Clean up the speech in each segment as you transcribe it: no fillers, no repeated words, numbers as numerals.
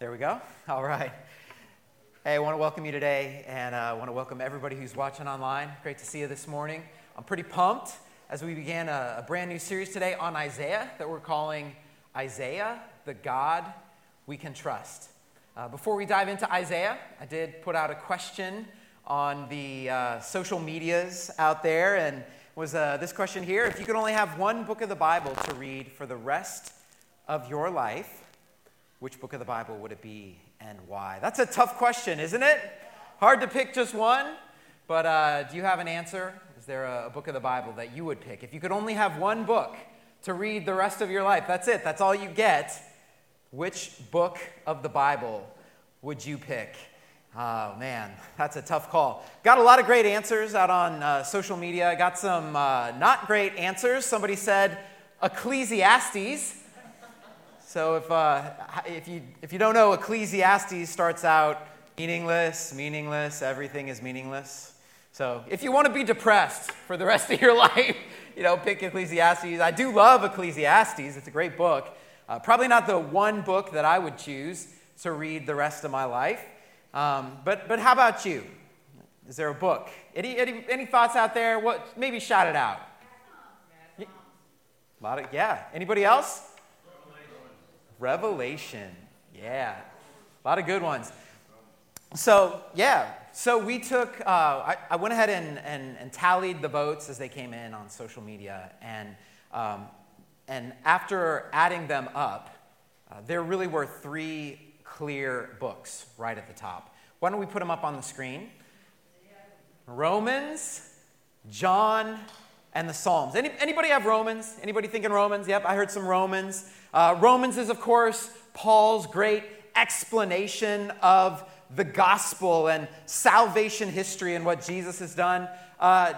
There we go. All right. Hey, I want to welcome you today, and I want to welcome everybody who's watching online. Great to see you this morning. I'm pretty pumped as we began a brand new series today on Isaiah that we're calling Isaiah, the God We Can Trust. Before we dive into Isaiah, I did put out a question on the social medias out there, and was this question here: if you could only have one book of the Bible to read for the rest of your life, which book of the Bible would it be and why? That's a tough question, isn't it? Hard to pick just one, but do you have an answer? Is there a book of the Bible that you would pick? If you could only have one book to read the rest of your life, that's it, that's all you get, which book of the Bible would you pick? Oh, man, that's a tough call. Got a lot of great answers out on social media. I got some not great answers. Somebody said Ecclesiastes. So if you don't know, Ecclesiastes starts out meaningless, everything is meaningless. So if you want to be depressed for the rest of your life, pick Ecclesiastes. I do love Ecclesiastes. It's a great book. Probably not the one book that I would choose to read the rest of my life. But how about you? Is there a book? Any thoughts out there? What? Maybe shout it out. A lot of, yeah. Anybody else? Revelation, yeah, a lot of good ones. So we took, I went ahead and tallied the votes as they came in on social media, and after adding them up, there really were three clear books right at the top. Why don't we put them up on the screen? Romans, John, and the Psalms. Anybody have Romans? Anybody thinking Romans? Yep, I heard some Romans. Romans is, of course, Paul's great explanation of the gospel and salvation history and what Jesus has done.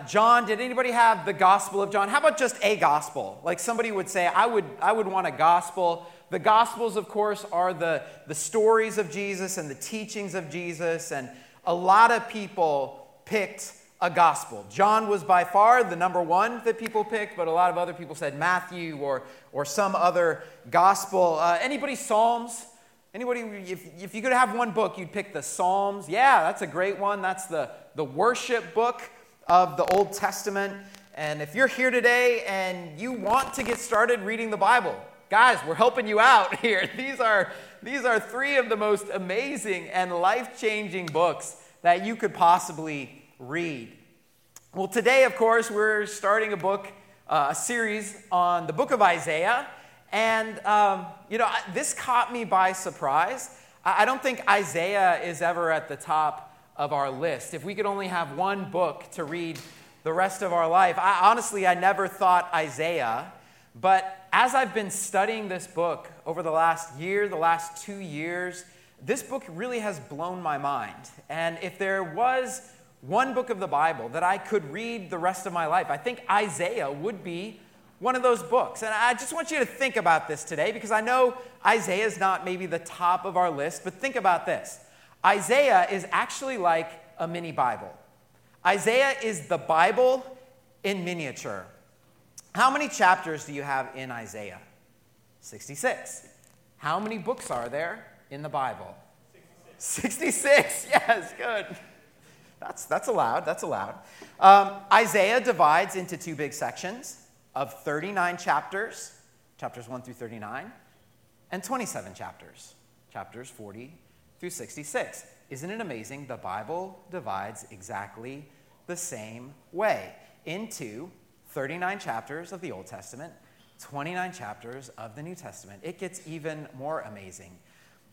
John, did anybody have the Gospel of John? How about just a gospel? Like somebody would say, I would want a gospel. The Gospels, of course, are the stories of Jesus and the teachings of Jesus, and a lot of people picked a gospel. John was by far the number one that people picked, but a lot of other people said Matthew or some other gospel. Anybody Psalms? Anybody? If you could have one book, you'd pick the Psalms. Yeah, that's a great one. That's the worship book of the Old Testament. And if you're here today and you want to get started reading the Bible, guys, we're helping you out here. These are three of the most amazing and life-changing books that you could possibly read. Well, today, of course, we're starting a series on the book of Isaiah, and this caught me by surprise. I don't think Isaiah is ever at the top of our list. If we could only have one book to read the rest of our life, I never thought Isaiah. But as I've been studying this book over the last 2 years, this book really has blown my mind. And if there was one book of the Bible that I could read the rest of my life, I think Isaiah would be one of those books. And I just want you to think about this today, because I know Isaiah is not maybe the top of our list, but think about this. Isaiah is actually like a mini Bible. Isaiah is the Bible in miniature. How many chapters do you have in Isaiah? 66. How many books are there in the Bible? 66. Yes, good. That's allowed. Isaiah divides into two big sections of 39 chapters, chapters 1 through 39, and 27 chapters, chapters 40 through 66. Isn't it amazing? The Bible divides exactly the same way into 39 chapters of the Old Testament, 29 chapters of the New Testament. It gets even more amazing.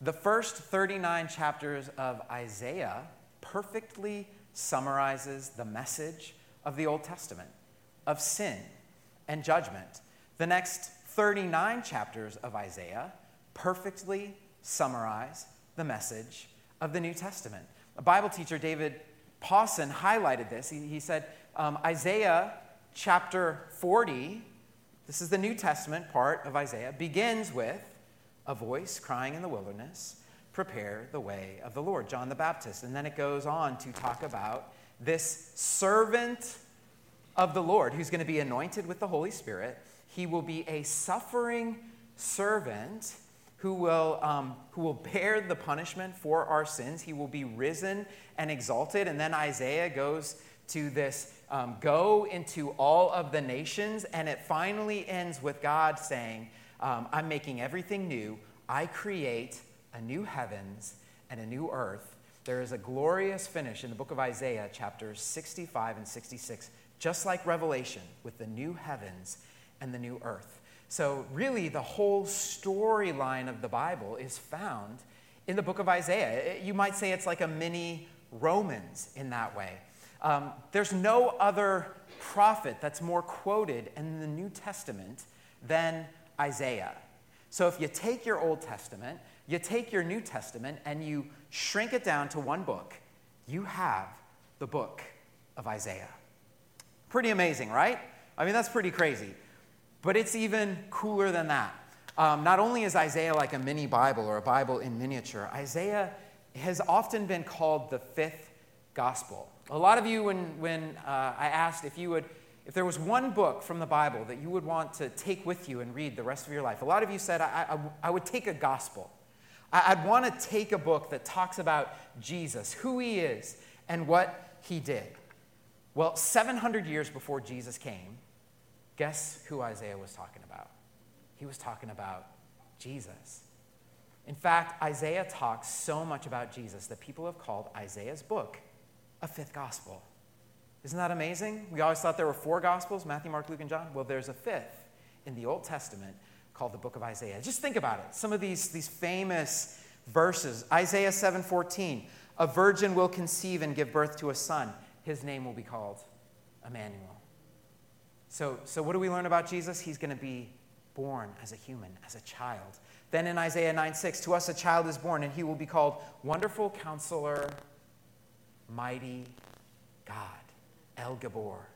The first 39 chapters of Isaiah perfectly summarizes the message of the Old Testament, of sin and judgment. The next 39 chapters of Isaiah perfectly summarize the message of the New Testament. A Bible teacher, David Pawson, highlighted this. He said, Isaiah chapter 40, this is the New Testament part of Isaiah, begins with a voice crying in the wilderness, prepare the way of the Lord, John the Baptist. And then it goes on to talk about this servant of the Lord who's going to be anointed with the Holy Spirit. He will be a suffering servant who will bear the punishment for our sins. He will be risen and exalted. And then Isaiah goes to this, go into all of the nations, and it finally ends with God saying, I'm making everything new. I create a new heavens and a new earth. There is a glorious finish in the book of Isaiah, chapters 65 and 66, just like Revelation, with the new heavens and the new earth. So really, the whole storyline of the Bible is found in the book of Isaiah. You might say it's like a mini Romans in that way. There's no other prophet that's more quoted in the New Testament than Isaiah. So if you take your Old Testament, you take your New Testament, and you shrink it down to one book, you have the book of Isaiah. Pretty amazing, right? I mean, that's pretty crazy. But it's even cooler than that. Not only is Isaiah like a mini Bible or a Bible in miniature, Isaiah has often been called the fifth gospel. A lot of you, when I asked if there was one book from the Bible that you would want to take with you and read the rest of your life, a lot of you said, I would take a gospel. I'd want to take a book that talks about Jesus, who he is, and what he did. Well, 700 years before Jesus came, guess who Isaiah was talking about? He was talking about Jesus. In fact, Isaiah talks so much about Jesus that people have called Isaiah's book a fifth gospel. Isn't that amazing? We always thought there were four gospels, Matthew, Mark, Luke, and John. Well, there's a fifth in the Old Testament called the book of Isaiah. Just think about it. Some of these famous verses. Isaiah 7:14, a virgin will conceive and give birth to a son. His name will be called Emmanuel. So what do we learn about Jesus? He's going to be born as a human, as a child. Then in Isaiah 9:6, to us a child is born, and he will be called Wonderful Counselor, Mighty God, El Gabor.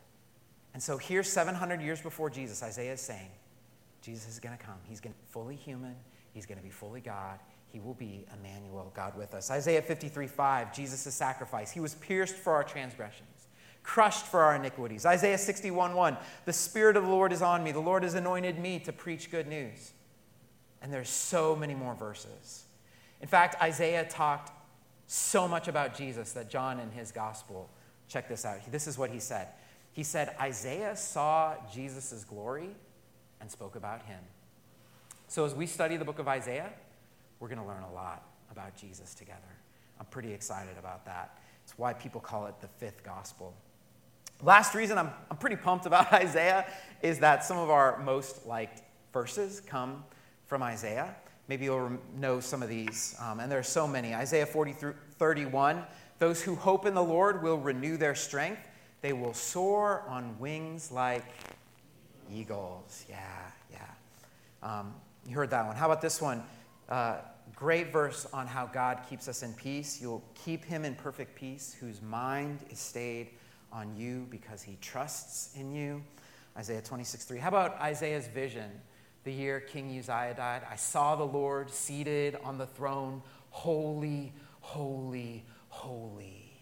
And so here, 700 years before Jesus, Isaiah is saying, Jesus is going to come. He's going to be fully human. He's going to be fully God. He will be Emmanuel, God with us. Isaiah 53:5, Jesus' sacrifice. He was pierced for our transgressions, crushed for our iniquities. Isaiah 61:1, the Spirit of the Lord is on me. The Lord has anointed me to preach good news. And there's so many more verses. In fact, Isaiah talked so much about Jesus that John in his gospel, check this out. This is what he said. He said, Isaiah saw Jesus' glory and spoke about him. So as we study the book of Isaiah, we're going to learn a lot about Jesus together. I'm pretty excited about that. It's why people call it the fifth gospel. Last reason I'm pretty pumped about Isaiah is that some of our most liked verses come from Isaiah. Maybe you'll know some of these, and there are so many. Isaiah 40:31, those who hope in the Lord will renew their strength. They will soar on wings like eagles. Yeah. You heard that one. How about this one? Great verse on how God keeps us in peace. You'll keep him in perfect peace, whose mind is stayed on you because he trusts in you. Isaiah 26:3. How about Isaiah's vision? The year King Uzziah died, I saw the Lord seated on the throne, holy, holy, holy.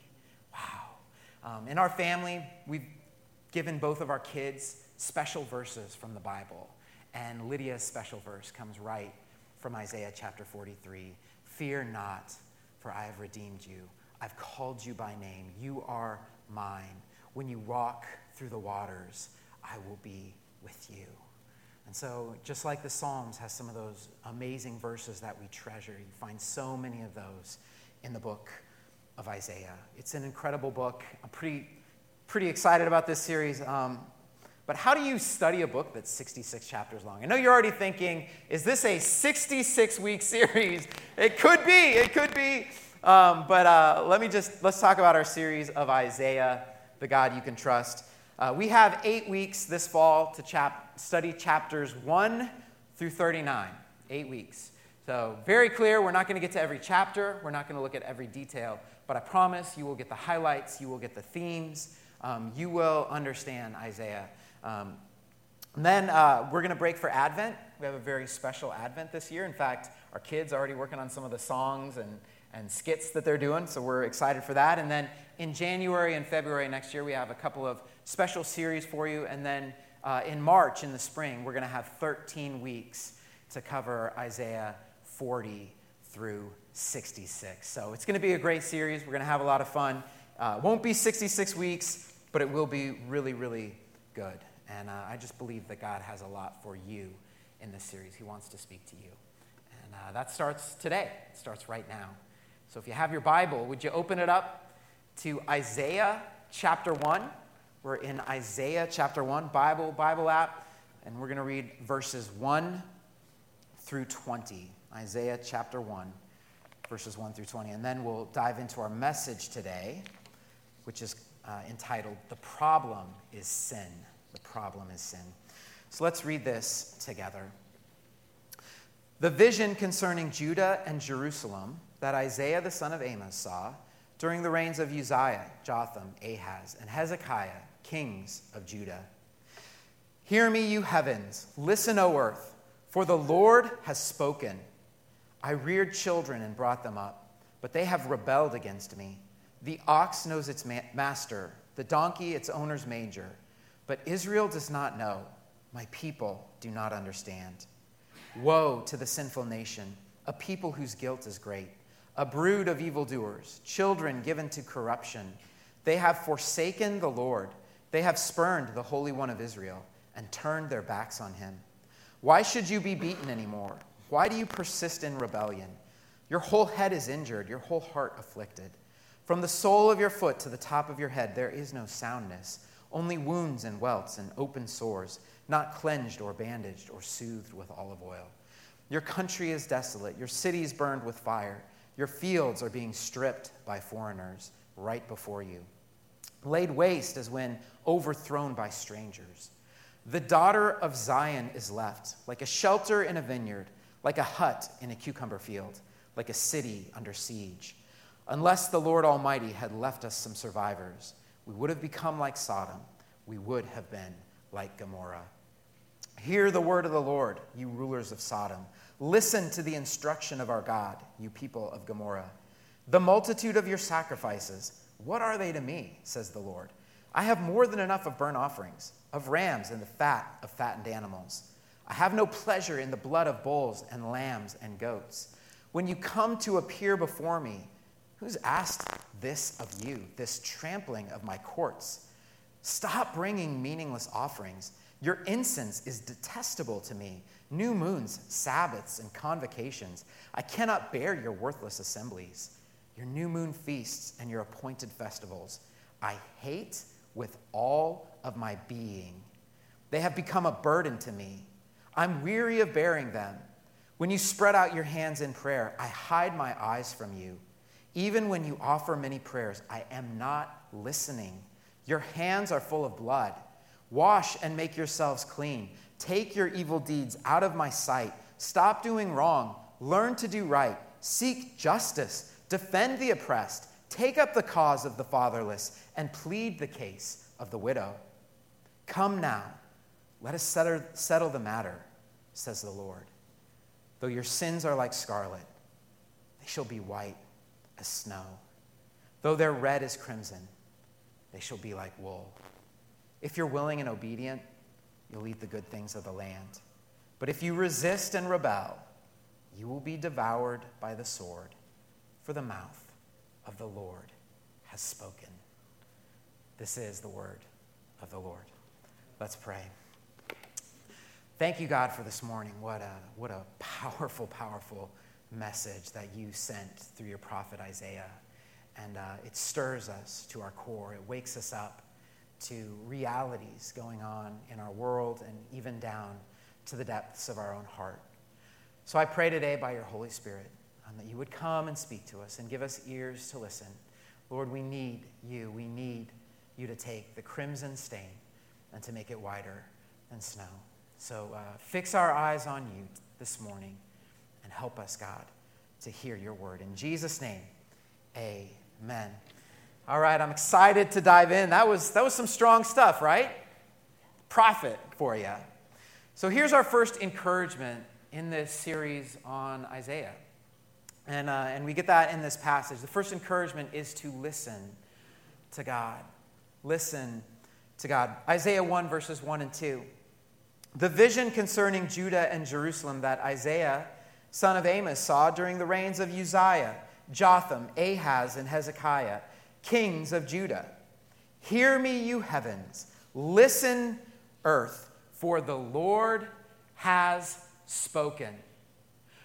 Wow. In our family, we've given both of our kids special verses from the Bible. And Lydia's special verse comes right from Isaiah chapter 43. Fear not, for I have redeemed you. I've called you by name. You are mine. When you walk through the waters, I will be with you. And so, just like the Psalms has some of those amazing verses that we treasure, you find so many of those in the book of Isaiah. It's an incredible book. I'm pretty excited about this series. But how do you study a book that's 66 chapters long? I know you're already thinking, is this a 66-week series? It could be. Let's talk about our series of Isaiah, the God you can trust. We have 8 weeks this fall to study chapters 1 through 39, 8 weeks. So very clear, we're not going to get to every chapter. We're not going to look at every detail. But I promise you will get the highlights. You will get the themes. You will understand Isaiah. Then we're going to break for Advent. We have a very special Advent this year. In fact, our kids are already working on some of the songs and skits that they're doing, so we're excited for that. And then in January and February next year, we have a couple of special series for you. And then in March, in the spring, we're going to have 13 weeks to cover Isaiah 40 through 66. So it's going to be a great series. We're going to have a lot of fun. It won't be 66 weeks, but it will be really, really good. And I just believe that God has a lot for you in this series. He wants to speak to you. And that starts today. It starts right now. So if you have your Bible, would you open it up to Isaiah chapter 1? We're in Isaiah chapter 1, Bible app. And we're going to read verses 1 through 20. Isaiah chapter 1, verses 1 through 20. And then we'll dive into our message today, which is entitled, The Problem is Sin. The Problem is Sin. So let's read this together. The vision concerning Judah and Jerusalem that Isaiah the son of Amos saw during the reigns of Uzziah, Jotham, Ahaz, and Hezekiah, kings of Judah. Hear me, you heavens. Listen, O earth, for the Lord has spoken. I reared children and brought them up, but they have rebelled against me. The ox knows its master, the donkey its owner's manger. But Israel does not know. My people do not understand. Woe to the sinful nation, a people whose guilt is great, a brood of evildoers, children given to corruption. They have forsaken the Lord. They have spurned the Holy One of Israel and turned their backs on him. Why should you be beaten anymore? Why do you persist in rebellion? Your whole head is injured, your whole heart afflicted. From the sole of your foot to the top of your head, there is no soundness, only wounds and welts and open sores, not cleansed or bandaged or soothed with olive oil. Your country is desolate, your cities burned with fire, your fields are being stripped by foreigners right before you, laid waste as when overthrown by strangers. The daughter of Zion is left, like a shelter in a vineyard, like a hut in a cucumber field, like a city under siege. Unless the Lord Almighty had left us some survivors, we would have become like Sodom. We would have been like Gomorrah. Hear the word of the Lord, you rulers of Sodom. Listen to the instruction of our God, you people of Gomorrah. The multitude of your sacrifices, what are they to me, says the Lord? I have more than enough of burnt offerings, of rams and the fat of fattened animals. I have no pleasure in the blood of bulls and lambs and goats. When you come to appear before me, who's asked this of you, this trampling of my courts? Stop bringing meaningless offerings. Your incense is detestable to me. New moons, Sabbaths, and convocations. I cannot bear your worthless assemblies, your new moon feasts, and your appointed festivals. I hate with all of my being. They have become a burden to me. I'm weary of bearing them. When you spread out your hands in prayer, I hide my eyes from you. Even when you offer many prayers, I am not listening. Your hands are full of blood. Wash and make yourselves clean. Take your evil deeds out of my sight. Stop doing wrong. Learn to do right. Seek justice. Defend the oppressed. Take up the cause of the fatherless and plead the case of the widow. Come now, let us settle the matter, says the Lord. Though your sins are like scarlet, they shall be white as snow. Though their red is crimson, they shall be like wool. If you're willing and obedient, you'll eat the good things of the land. But if you resist and rebel, you will be devoured by the sword, for the mouth of the Lord has spoken. This is the word of the Lord. Let's pray. Thank you, God, for this morning. What a powerful, powerful message that you sent through your prophet Isaiah. And it stirs us to our core. It wakes us up to realities going on in our world and even down to the depths of our own heart. So I pray today by your Holy Spirit that you would come and speak to us and give us ears to listen. Lord, we need you. We need you to take the crimson stain and to make it whiter than snow. So fix our eyes on you this morning and help us, God, to hear your word. In Jesus' name, amen. All right, I'm excited to dive in. That was some strong stuff, right? Prophet for you. So here's our first encouragement in this series on Isaiah. And we get that in this passage. The first encouragement is to listen to God. Listen to God. Isaiah 1, verses 1 and 2. The vision concerning Judah and Jerusalem that Isaiah son of Amos, saw during the reigns of Uzziah, Jotham, Ahaz, and Hezekiah, kings of Judah. Hear me, you heavens. Listen, earth, for the Lord has spoken.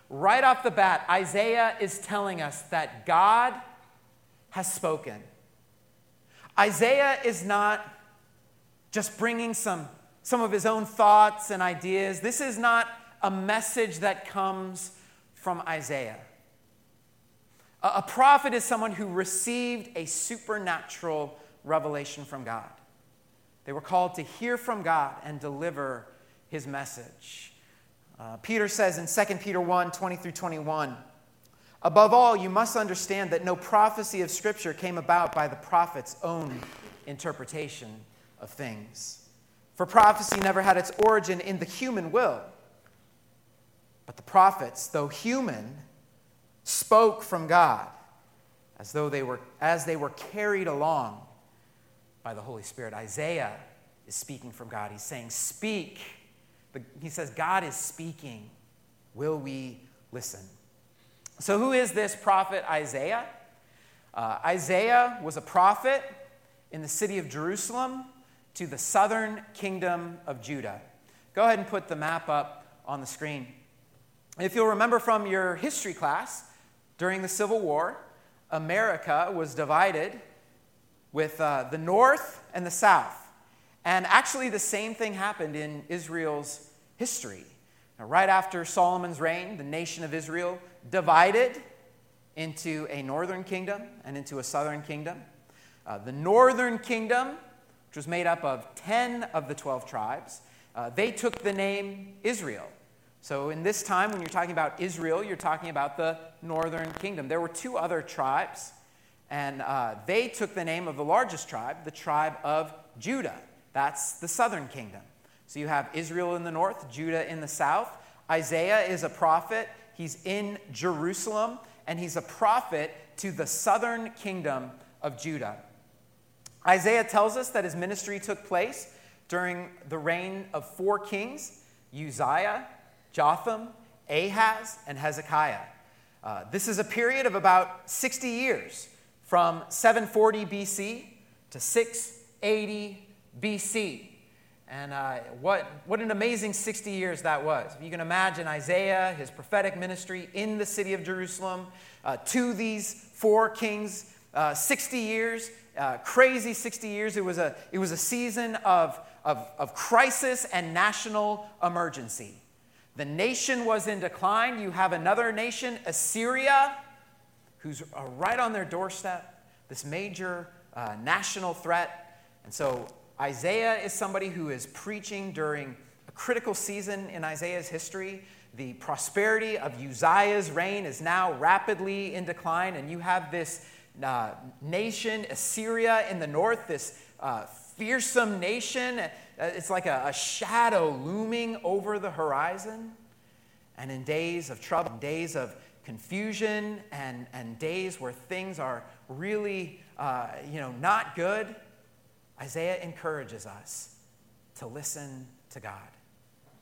Right off the bat, Isaiah is telling us that God has spoken. Isaiah is not just bringing some of his own thoughts and ideas. This is not a message that comes from Isaiah. A prophet is someone who received a supernatural revelation from God. They were called to hear from God and deliver his message. Peter says in 2 Peter 1, 20 through 21, above all, you must understand that no prophecy of Scripture came about by the prophet's own interpretation of things. For prophecy never had its origin in the human will. But the prophets, though human, spoke from God as they were carried along by the Holy Spirit. Isaiah is speaking from God. He's saying, speak. He says, God is speaking. Will we listen? So who is this prophet Isaiah? Isaiah was a prophet in the city of Jerusalem to the southern kingdom of Judah. Go ahead and put the map up on the screen. If you'll remember from your history class, during the Civil War, America was divided with the North and the South. And actually the same thing happened in Israel's history. Now, right after Solomon's reign, the nation of Israel divided into a northern kingdom and into a southern kingdom. The northern kingdom, which was made up of 10 of the 12 tribes, they took the name Israel. So in this time, when you're talking about Israel, you're talking about the northern kingdom. There were two other tribes, and they took the name of the largest tribe, the tribe of Judah. That's the southern kingdom. So you have Israel in the north, Judah in the south. Isaiah is a prophet. He's in Jerusalem, and he's a prophet to the southern kingdom of Judah. Isaiah tells us that his ministry took place during the reign of 4 kings, Uzziah, Jotham, Ahaz, and Hezekiah. This is a period of about 60 years, from 740 BC to 680 BC. And what an amazing 60 years that was. You can imagine Isaiah, his prophetic ministry in the city of Jerusalem, to these 4 kings, 60 years, crazy 60 years. It was a season of crisis and national emergency. The nation was in decline. You have another nation, Assyria, who's right on their doorstep, this major national threat. And so Isaiah is somebody who is preaching during a critical season in Isaiah's history. The prosperity of Uzziah's reign is now rapidly in decline, and you have this nation, Assyria in the north, this fearsome nation. It's like a shadow looming over the horizon. And in days of trouble, days of confusion, and days where things are really, not good, Isaiah encourages us to listen to God.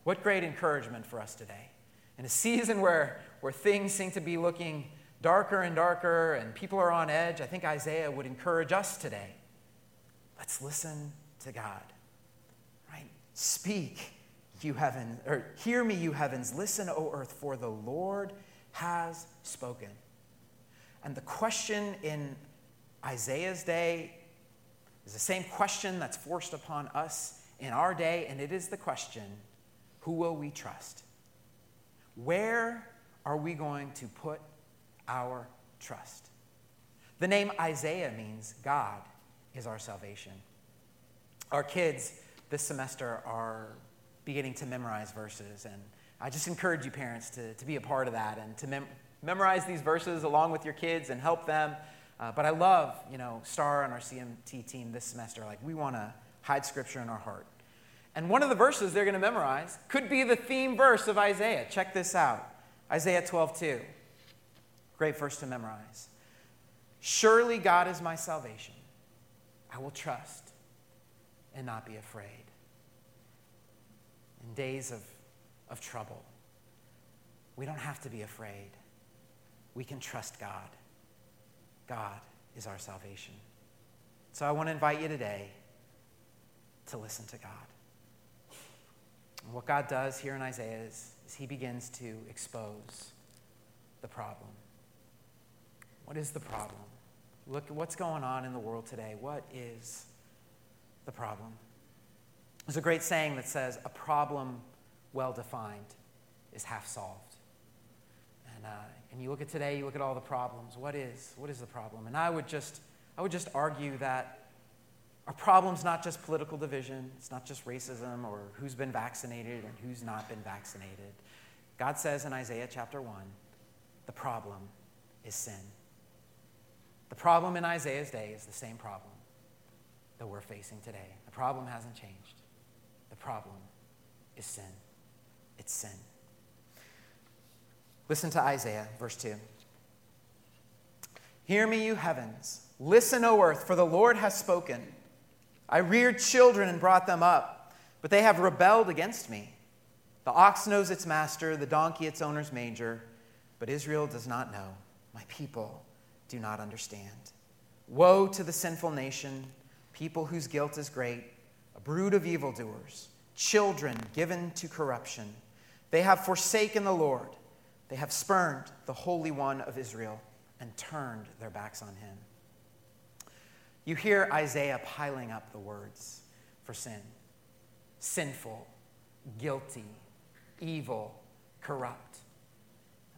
What great encouragement for us today. In a season where things seem to be looking darker and darker and people are on edge, I think Isaiah would encourage us today. Let's listen to God. Right? Speak, you heavens, or hear me, you heavens. Listen, O earth, for the Lord has spoken. And the question in Isaiah's day is the same question that's forced upon us in our day, and it is the question, who will we trust? Where are we going to put our trust? The name Isaiah means God is our salvation. Our kids this semester are beginning to memorize verses, and I just encourage you parents to be a part of that and to memorize these verses along with your kids and help them. But I love, Star on our CMT team this semester. Like, we want to hide Scripture in our heart. And one of the verses they're going to memorize could be the theme verse of Isaiah. Check this out. Isaiah 12:2. Great verse to memorize. Surely God is my salvation. I will trust and not be afraid. In days of trouble, We don't have to be afraid. We can trust God. God is our salvation. So I want to invite you today to listen to God. And what God does here in Isaiah is he begins to expose the problem. What is the problem? Look at what's going on in the world today. What is the problem? There's a great saying that says, a problem well-defined is half solved. And you look at today, you look at all the problems. What is the problem? And I would just argue that our problem's not just political division. It's not just racism or who's been vaccinated and who's not been vaccinated. God says in Isaiah chapter 1, the problem is sin. The problem in Isaiah's day is the same problem that we're facing today. The problem hasn't changed. The problem is sin. It's sin. Listen to Isaiah, verse 2. Hear me, you heavens. Listen, O earth, for the Lord has spoken. I reared children and brought them up, but they have rebelled against me. The ox knows its master, the donkey its owner's manger, but Israel does not know. My people do not understand. Woe to the sinful nation, people whose guilt is great, a brood of evildoers, children given to corruption. They have forsaken the Lord. They have spurned the Holy One of Israel and turned their backs on him. You hear Isaiah piling up the words for sin. Sinful, guilty, evil, corrupt.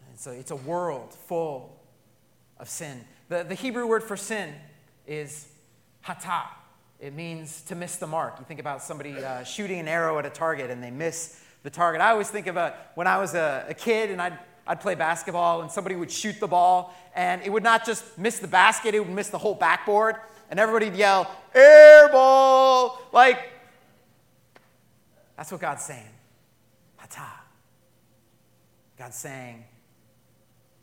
And so it's a world full of sin. The Hebrew word for sin is hata. It means to miss the mark. You think about somebody shooting an arrow at a target and they miss the target. I always think about when I was a kid and I'd play basketball and somebody would shoot the ball and it would not just miss the basket, it would miss the whole backboard. And everybody would yell, air ball! Like, that's what God's saying. Hata. God's saying,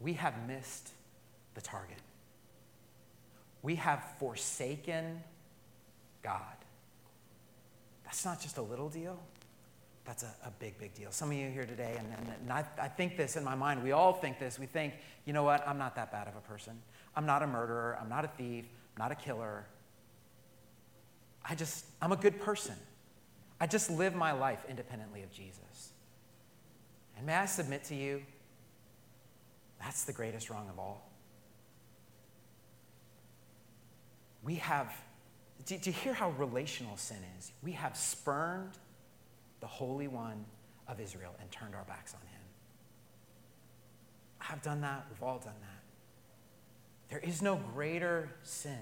we have missed the target. We have forsaken God. That's not just a little deal. That's a big, big deal. Some of you here today, and I think this in my mind. We all think this. We think, you know what? I'm not that bad of a person. I'm not a murderer. I'm not a thief. I'm not a killer. I'm a good person. I just live my life independently of Jesus. And may I submit to you, that's the greatest wrong of all. Do you hear how relational sin is? We have spurned the Holy One of Israel and turned our backs on him. I've done that. We've all done that. There is no greater sin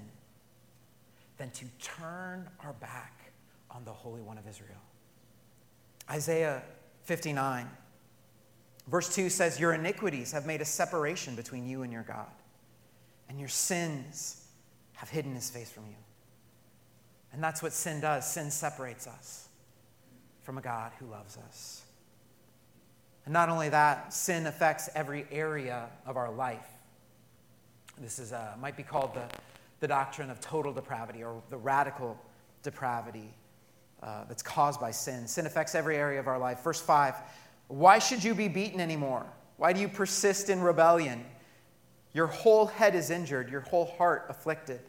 than to turn our back on the Holy One of Israel. Isaiah 59, verse 2 says, your iniquities have made a separation between you and your God, and your sins have hidden his face from you. And that's what sin does. Sin separates us from a God who loves us. And not only that, sin affects every area of our life. This is might be called the doctrine of total depravity or the radical depravity that's caused by sin. Sin affects every area of our life. Verse 5, why should you be beaten anymore? Why do you persist in rebellion? Your whole head is injured, your whole heart afflicted.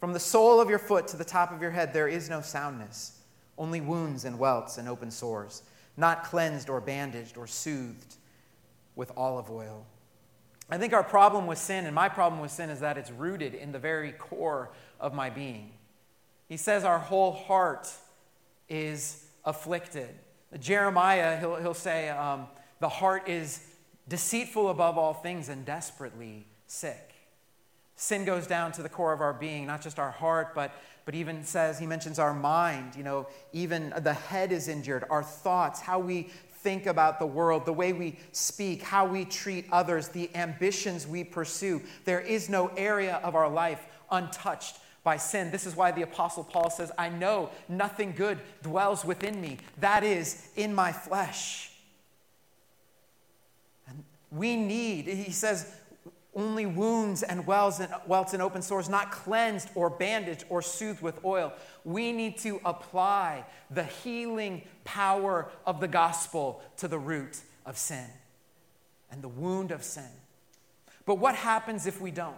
From the sole of your foot to the top of your head, there is no soundness, only wounds and welts and open sores, not cleansed or bandaged or soothed with olive oil. I think our problem with sin, and my problem with sin, is that it's rooted in the very core of my being. He says our whole heart is afflicted. Jeremiah, he'll say, the heart is deceitful above all things and desperately sick. Sin goes down to the core of our being, not just our heart, but even says, he mentions our mind, you know, even the head is injured, our thoughts, how we think about the world, the way we speak, how we treat others, the ambitions we pursue. There is no area of our life untouched by sin. This is why the Apostle Paul says, I know nothing good dwells within me, that is, in my flesh. And we need, he says, only wounds and welts and open sores, not cleansed or bandaged or soothed with oil. We need to apply the healing power of the gospel to the root of sin. and the wound of sin. But what happens if we don't?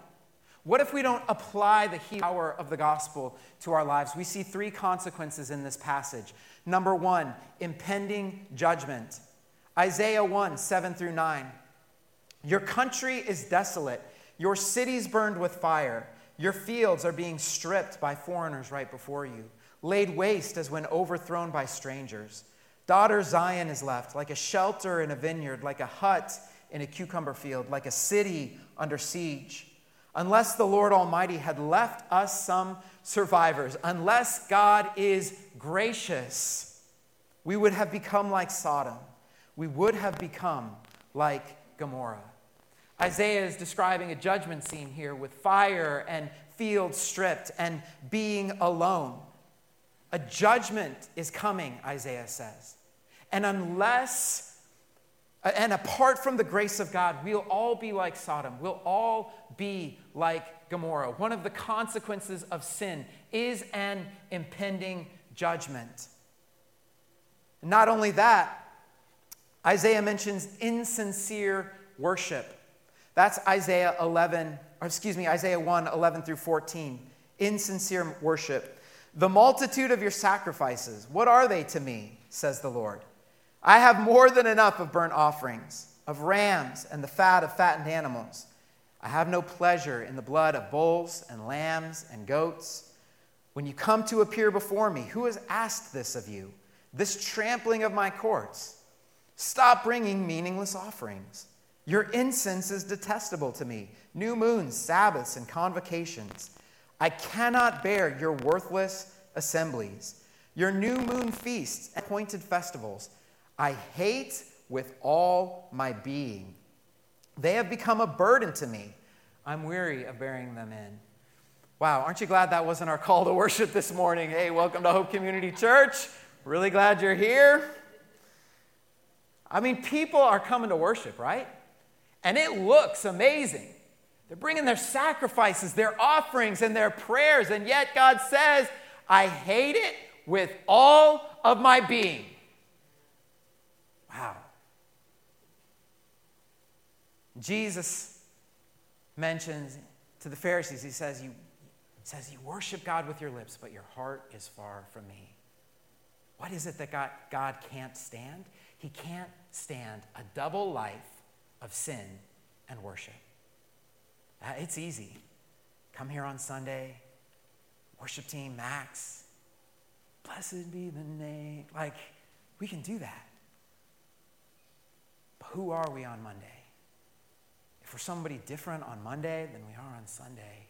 What if we don't apply the healing power of the gospel to our lives? We see three consequences in this passage. Number one, impending judgment. Isaiah 1, 7 through 9. Your country is desolate. Your cities burned with fire. Your fields are being stripped by foreigners right before you, laid waste as when overthrown by strangers. Daughter Zion is left, like a shelter in a vineyard, like a hut in a cucumber field, like a city under siege. Unless the Lord Almighty had left us some survivors, unless God is gracious, we would have become like Sodom. We would have become like Gomorrah. Isaiah is describing a judgment scene here with fire and fields stripped and being alone. A judgment is coming, Isaiah says. And apart from the grace of God, we'll all be like Sodom. We'll all be like Gomorrah. One of the consequences of sin is an impending judgment. Not only that, Isaiah mentions insincere worship. That's Isaiah 1, 11 through 14. Insincere worship. The multitude of your sacrifices, what are they to me, says the Lord? I have more than enough of burnt offerings, of rams and the fat of fattened animals. I have no pleasure in the blood of bulls and lambs and goats. When you come to appear before me, who has asked this of you, this trampling of my courts? Stop bringing meaningless offerings. Your incense is detestable to me. New moons, Sabbaths, and convocations. I cannot bear your worthless assemblies, your new moon feasts and appointed festivals. I hate with all my being. They have become a burden to me. I'm weary of bearing them in. Wow, aren't you glad that wasn't our call to worship this morning? Hey, welcome to Hope Community Church. Really glad you're here. I mean, people are coming to worship, right? And it looks amazing. They're bringing their sacrifices, their offerings, and their prayers. And yet God says, I hate it with all of my being. Wow. Jesus mentions to the Pharisees, he says, you worship God with your lips, but your heart is far from me. What is it that God can't stand? He can't stand a double life of sin and worship. It's easy. Come here on Sunday. Worship team, Max. Blessed be the name. Like, we can do that. But who are we on Monday? If we're somebody different on Monday than we are on Sunday,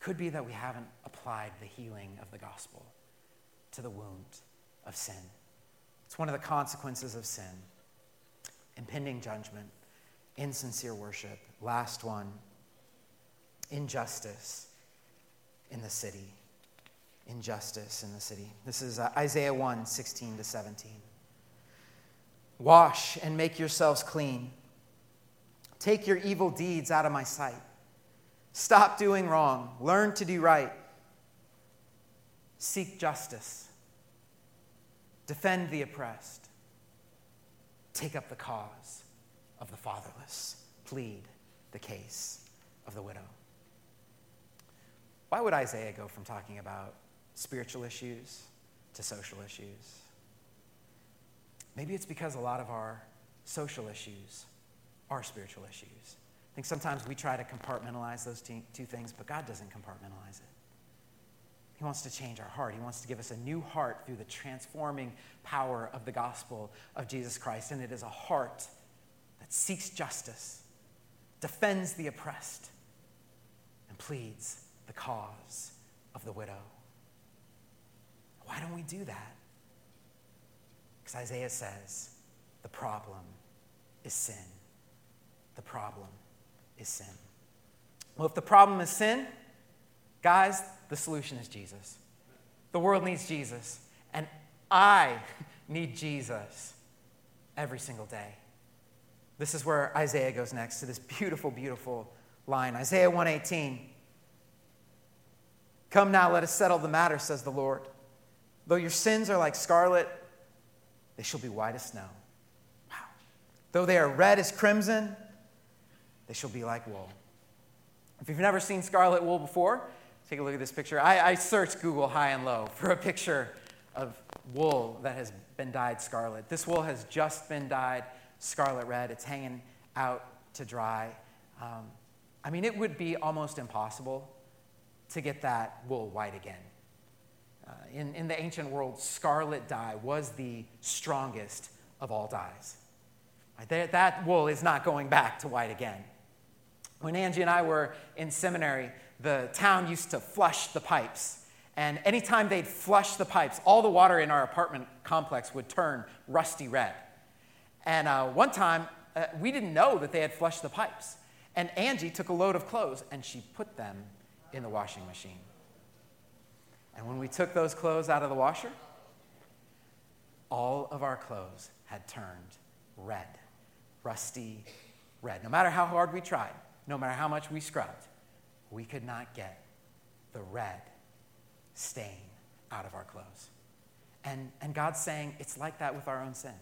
could be that we haven't applied the healing of the gospel to the wound of sin. It's one of the consequences of sin. Impending judgment, insincere worship. Last one, injustice in the city. Injustice in the city. This is Isaiah 1, 16 to 17. Wash and make yourselves clean. Take your evil deeds out of my sight. Stop doing wrong. Learn to do right. Seek justice. Defend the oppressed. Take up the cause of the fatherless. Plead the case of the widow. Why would Isaiah go from talking about spiritual issues to social issues? Maybe it's because a lot of our social issues are spiritual issues. I think sometimes we try to compartmentalize those two things, but God doesn't compartmentalize it. He wants to change our heart. He wants to give us a new heart through the transforming power of the gospel of Jesus Christ. And it is a heart that seeks justice, defends the oppressed, and pleads the cause of the widow. Why don't we do that? Because Isaiah says, the problem is sin. The problem is sin. Well, if the problem is sin, guys, the solution is Jesus. The world needs Jesus. And I need Jesus every single day. This is where Isaiah goes next to this beautiful, beautiful line. Isaiah 1:18. Come now, let us settle the matter, says the Lord. Though your sins are like scarlet, they shall be white as snow. Wow. Though they are red as crimson, they shall be like wool. If you've never seen scarlet wool before, take a look at this picture. I searched Google high and low for a picture of wool that has been dyed scarlet. This wool has just been dyed scarlet red. It's hanging out to dry. It would be almost impossible to get that wool white again. In the ancient world, scarlet dye was the strongest of all dyes. That wool is not going back to white again. When Angie and I were in seminary, the town used to flush the pipes. And anytime they'd flush the pipes, all the water in our apartment complex would turn rusty red. And one time, we didn't know that they had flushed the pipes. And Angie took a load of clothes, and she put them in the washing machine. And when we took those clothes out of the washer, all of our clothes had turned red, rusty red. No matter how hard we tried, no matter how much we scrubbed, we could not get the red stain out of our clothes. And God's saying it's like that with our own sin.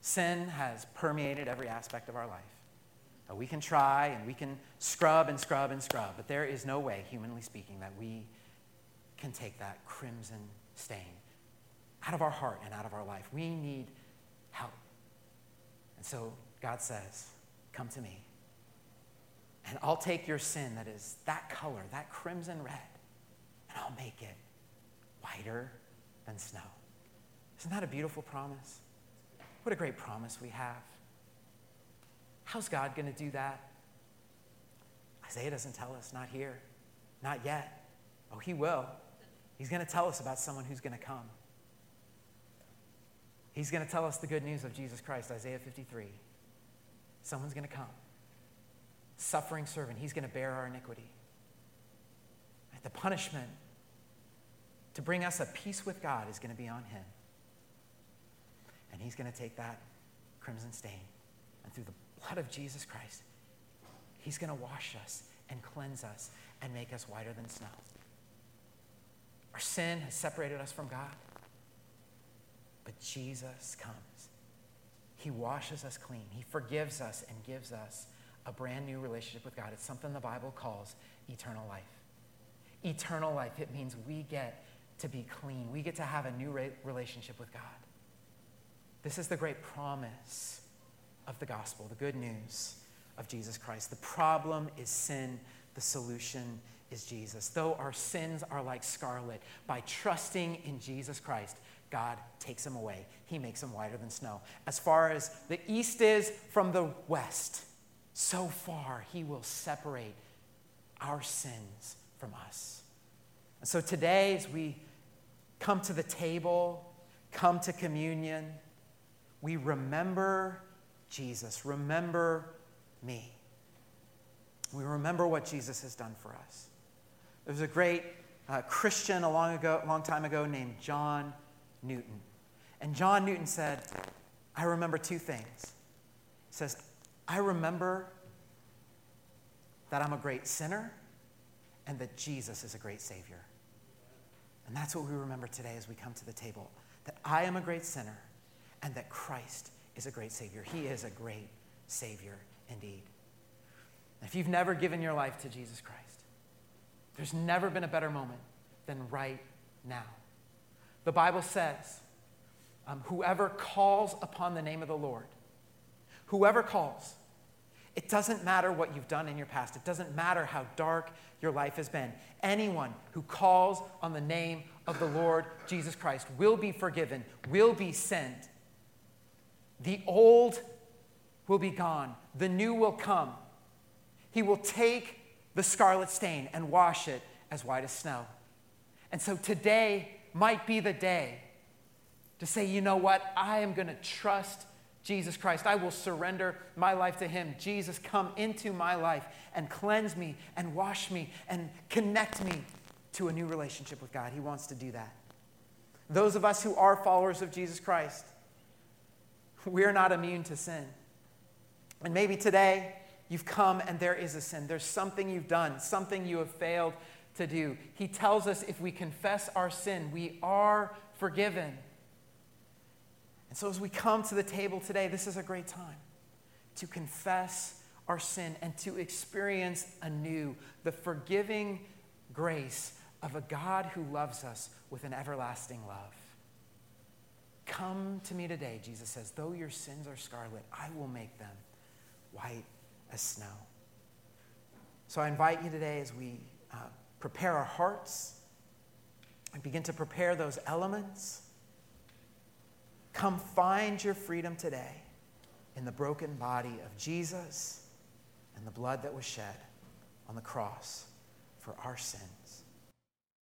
Sin has permeated every aspect of our life. Now, we can try and we can scrub and scrub and scrub, but there is no way, humanly speaking, that we can take that crimson stain out of our heart and out of our life. We need help. And so God says, come to me, and I'll take your sin that is that color, that crimson red, and I'll make it whiter than snow. Isn't that a beautiful promise? What a great promise we have. How's God going to do that? Isaiah doesn't tell us, not here, not yet. Oh, he will. He's going to tell us about someone who's going to come. He's going to tell us the good news of Jesus Christ, Isaiah 53. Someone's going to come. Suffering servant. He's going to bear our iniquity. The punishment to bring us a peace with God is going to be on him. And he's going to take that crimson stain. And through the blood of Jesus Christ, he's going to wash us and cleanse us and make us whiter than snow. Our sin has separated us from God. But Jesus comes. He washes us clean. He forgives us and gives us a brand new relationship with God. It's something the Bible calls eternal life. Eternal life, it means we get to be clean. We get to have a new relationship with God. This is the great promise of the gospel, the good news of Jesus Christ. The problem is sin. The solution is Jesus. Though our sins are like scarlet, by trusting in Jesus Christ, God takes them away. He makes them whiter than snow. As far as the east is from the west, so far he will separate our sins from us. And so today, as we come to the table, come to communion, we remember Jesus. Remember me. We remember what Jesus has done for us. There was a great Christian a long time ago named John Newton. And John Newton said, I remember two things. He says, I remember that I'm a great sinner and that Jesus is a great Savior. And that's what we remember today as we come to the table, that I am a great sinner and that Christ is a great Savior. He is a great Savior indeed. And if you've never given your life to Jesus Christ, there's never been a better moment than right now. The Bible says, whoever calls upon the name of the Lord, whoever calls, it doesn't matter what you've done in your past. It doesn't matter how dark your life has been. Anyone who calls on the name of the Lord Jesus Christ will be forgiven, will be sent. The old will be gone. The new will come. He will take the scarlet stain and wash it as white as snow. And so today might be the day to say, you know what? I am going to trust Jesus Christ. I will surrender my life to him. Jesus, come into my life and cleanse me and wash me and connect me to a new relationship with God. He wants to do that. Those of us who are followers of Jesus Christ, we're not immune to sin. And maybe today you've come and there is a sin. There's something you've done, something you have failed to do. He tells us if we confess our sin, we are forgiven. And so as we come to the table today, this is a great time to confess our sin and to experience anew the forgiving grace of a God who loves us with an everlasting love. Come to me today, Jesus says, though your sins are scarlet, I will make them white as snow. So I invite you today as we prepare our hearts and begin to prepare those elements. Come find your freedom today in the broken body of Jesus and the blood that was shed on the cross for our sins.